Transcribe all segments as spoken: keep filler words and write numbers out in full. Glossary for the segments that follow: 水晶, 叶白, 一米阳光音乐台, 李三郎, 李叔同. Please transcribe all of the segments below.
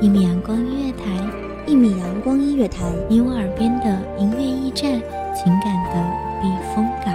一米阳光音乐台，一米阳光音乐台，你我耳边的音乐驿站，情感的避风港。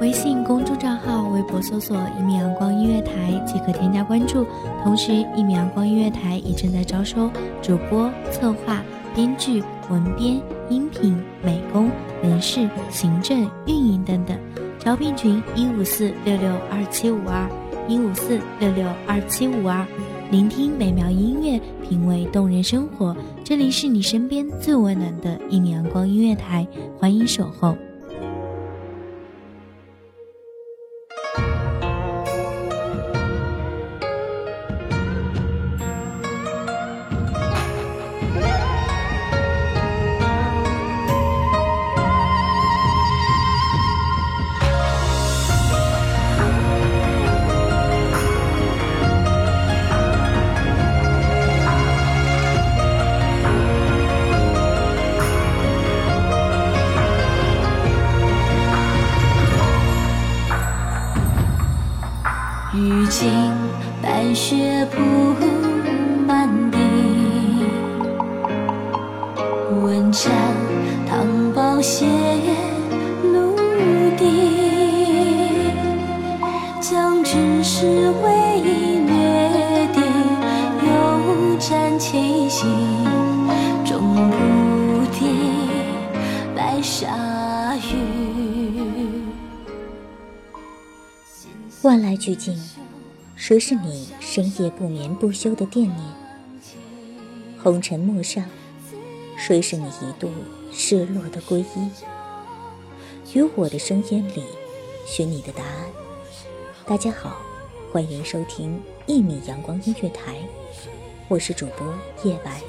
微信公众账号、微博搜索“一米阳光音乐台”即可添加关注。同时，一米阳光音乐台也正在招收主播、策划、编剧、文编、音频、美工、人事、行政、运营等等。招聘群：一五四六六二七五二，一五四六六二七五二。聆听美妙音乐，品味动人生活，这里是你身边最温暖的一米阳光音乐台，欢迎守候。雨尽白雪铺满地，问斩唐包斜奴隶，将军是为虐地，又战七夕终不敌白鲨鱼。万籁俱静，谁是你深夜不眠不休的惦念？红尘陌上，谁是你一度失落的皈依？于我的声音里，寻你的答案。大家好，欢迎收听一米阳光音乐台，我是主播叶白。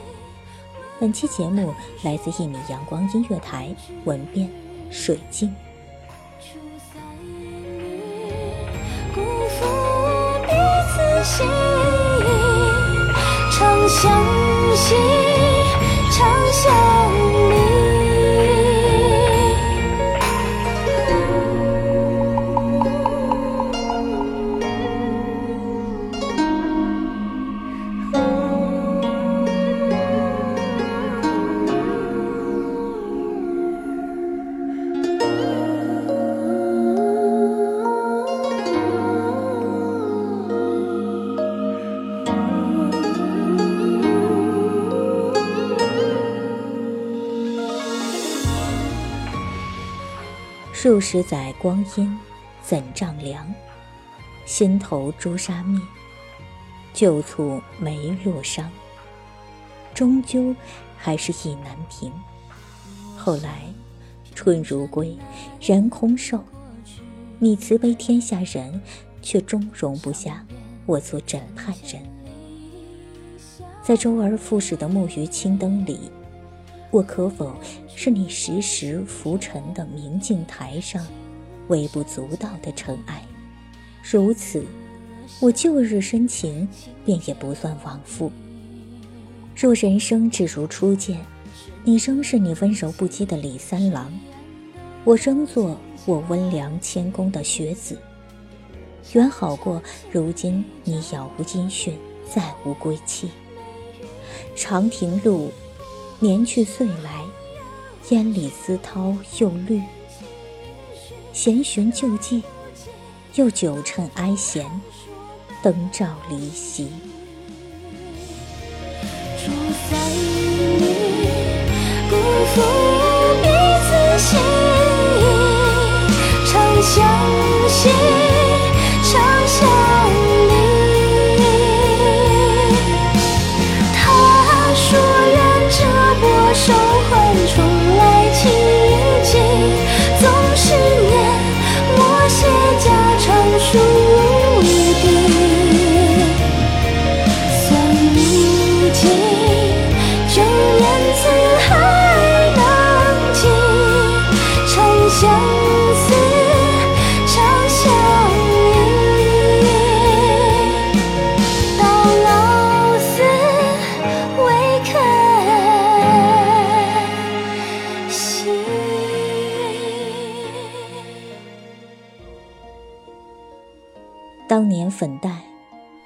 本期节目来自一米阳光音乐台，文编水晶。心常相惜，常想你。数十载光阴怎丈量，心头朱砂灭，旧蹙梅落伤，终究还是意难平。后来春如归，然空瘦，你慈悲天下人，却终容不下我做枕畔人。在周而复始的木鱼青灯里，我可否是你时时浮沉的明镜台上微不足道的尘埃？如此，我旧日深情便也不算枉付。若人生只如初见，你仍是你温柔不羁的李三郎，我仍做我温良谦恭的学子，远好过如今你杳无音讯，再无归期。长亭路，年去岁来，烟里丝涛又绿，闲寻旧迹，又久趁哀弦，灯照离席。祝三女辜负彼此心意，常相惜，常相。当年粉黛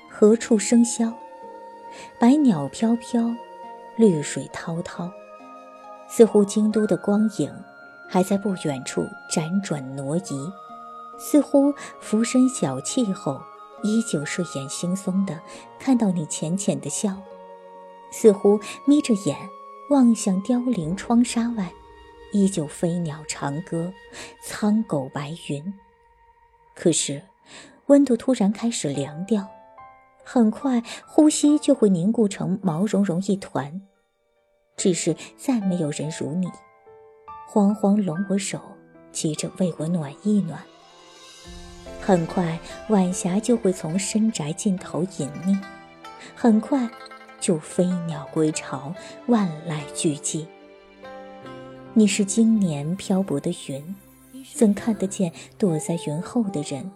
何处生箫，白鸟飘飘，绿水滔滔，似乎京都的光影还在不远处辗转挪移，似乎浮生小憩后依旧睡眼惺忪地看到你浅浅的笑，似乎眯着眼望向凋零窗纱外，依旧飞鸟长歌，苍狗白云。可是温度突然开始凉掉，很快呼吸就会凝固成毛茸茸一团，只是再没有人如你，慌慌拢我手，急着为我暖一暖。很快晚霞就会从深宅尽头隐匿，很快就飞鸟归巢，万籁俱寂。你是今年漂泊的云，怎看得见躲在云后的人？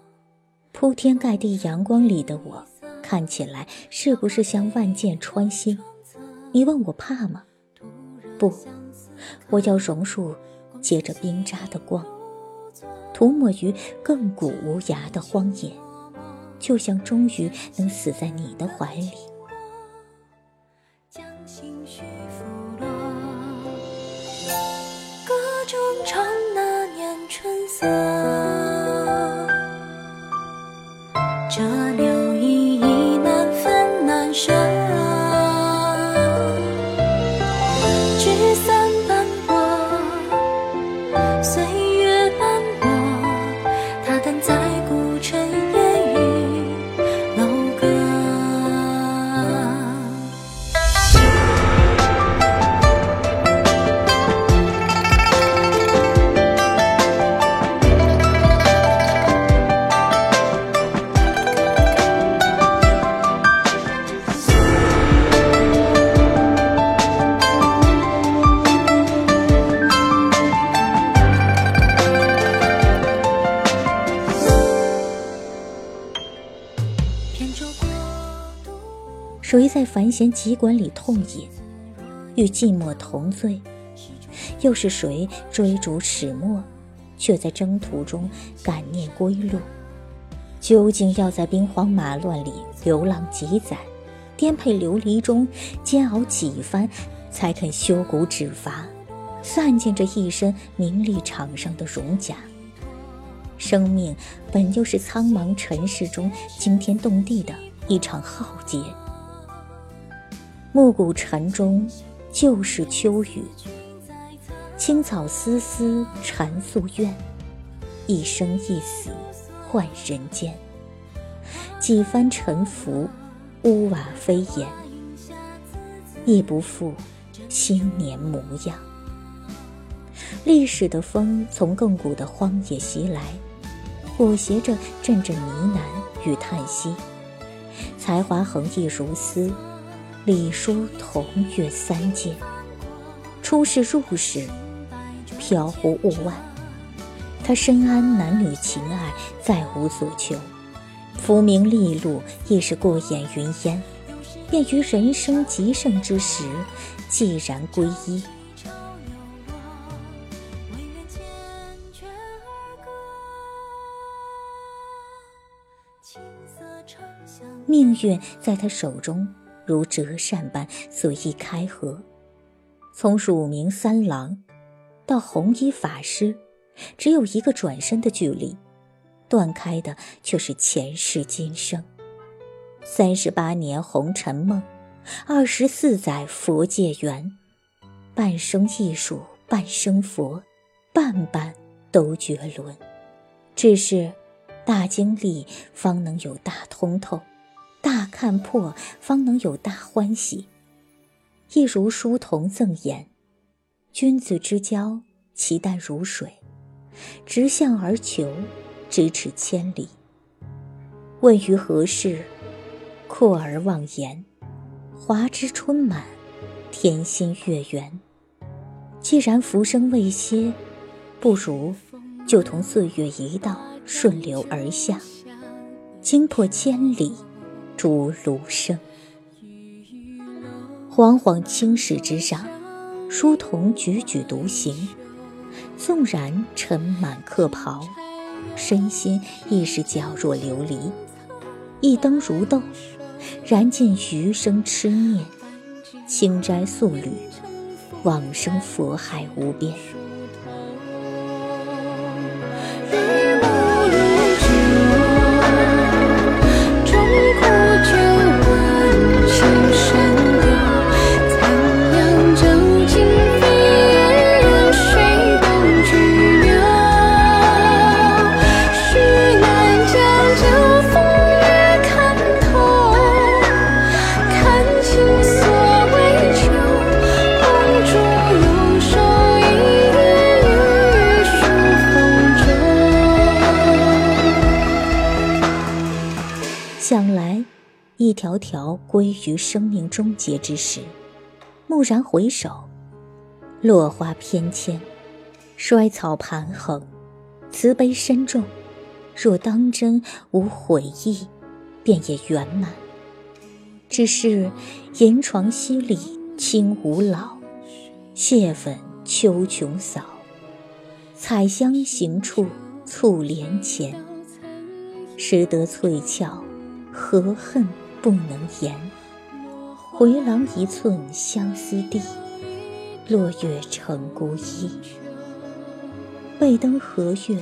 铺天盖地阳光里的我，看起来是不是像万箭穿心？你问我怕吗？不，我要榕树结着冰渣的光，涂抹于亘古无涯的荒野，就像终于能死在你的怀里。将心绪拂落，歌中唱那年春色，这柳依依难分难舍，聚散斑驳，岁月斑驳，他等在古城烟雨楼阁。谁在繁弦急管里痛饮，与寂寞同醉？又是谁追逐始末，却在征途中感念归路？究竟要在兵荒马乱里流浪几载，颠沛流离中煎熬几番，才肯修骨止伐，算尽这一身名利场上的荣甲？生命本就是苍茫尘世中惊天动地的一场浩劫，暮鼓晨钟，旧是秋雨，青草丝丝缠夙愿，一生一死换人间。几番沉浮，屋瓦飞檐，亦不复新年模样。历史的风从亘古的荒野袭来，裹挟着阵阵呢喃与叹息。才华横溢如丝，李叔同月三界，出世入世，飘忽物外。他深谙男女情爱，再无所求，浮名利禄亦是过眼云烟，便于人生极盛之时，寂然归依。命运在他手中如折扇般随意开合，从乳名三郎到红衣法师，只有一个转身的距离，断开的却是前世今生。三十八年红尘梦，二十四载佛界缘，半生艺术，半生佛，半半都绝伦。只是大经历方能有大通透，大看破方能有大欢喜。亦如书童赠言，君子之交其淡如水，直向而求，咫尺千里。问于何事，阔而忘言，华枝春满，天心月圆。既然浮生未歇，不如就同岁月一道顺流而下，经破千里逐芦生。惶惶青史之上，书童踽踽独行，纵然尘满客袍，身心亦是皎若琉璃，一灯如豆，燃尽余生痴念，清斋素履，往生佛海无边。想来一条条归于生命终结之时，蓦然回首，落花翩跹，衰草盘横，慈悲深重，若当真无悔意，便也圆满。只是银床淅沥青无老，蟹粉秋琼扫，采香行处蹙帘前，识得翠翘何恨不能言，回廊一寸相思地，落月成孤衣。未登和月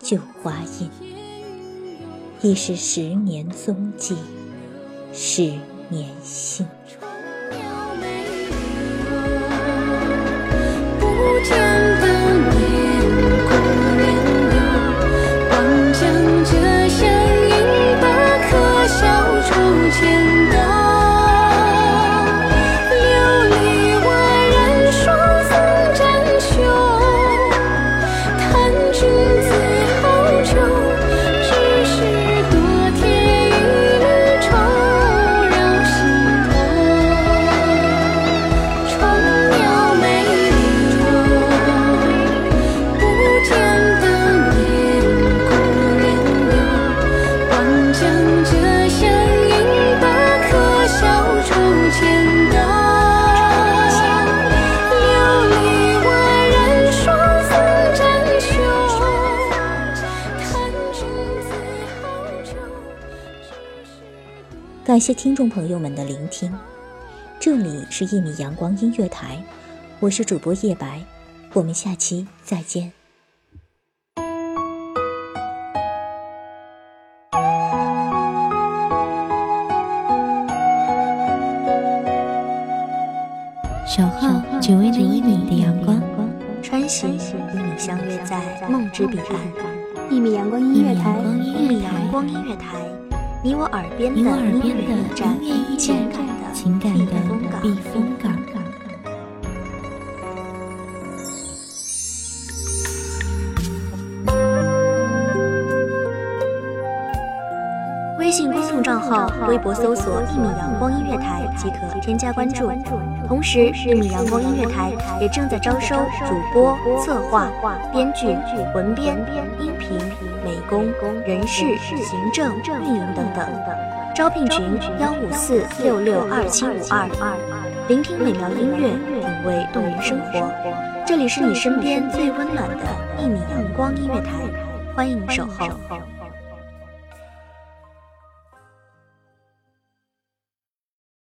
就花印，亦是十年踪迹，十年心。感谢听众朋友们的聆听，这里是一米阳光音乐台，我是主播叶白，我们下期再见。小号只为那一米的阳光，穿行与你相约在梦之彼岸。一米阳光音乐台，一米阳光音乐台。你我耳边的音乐驿站，情感的避风港。微信公众账号、微博搜索“一米阳光音乐台”即可添加关注。同时，一米阳光音乐台也正在招收主播、策划、编剧、文编、音频、美工、人事、行政、运营等等，招聘群幺五四六六二七五二。聆听美妙音乐，品味动人生活。这里是你身边最温暖的一米阳光音乐台，欢迎守候。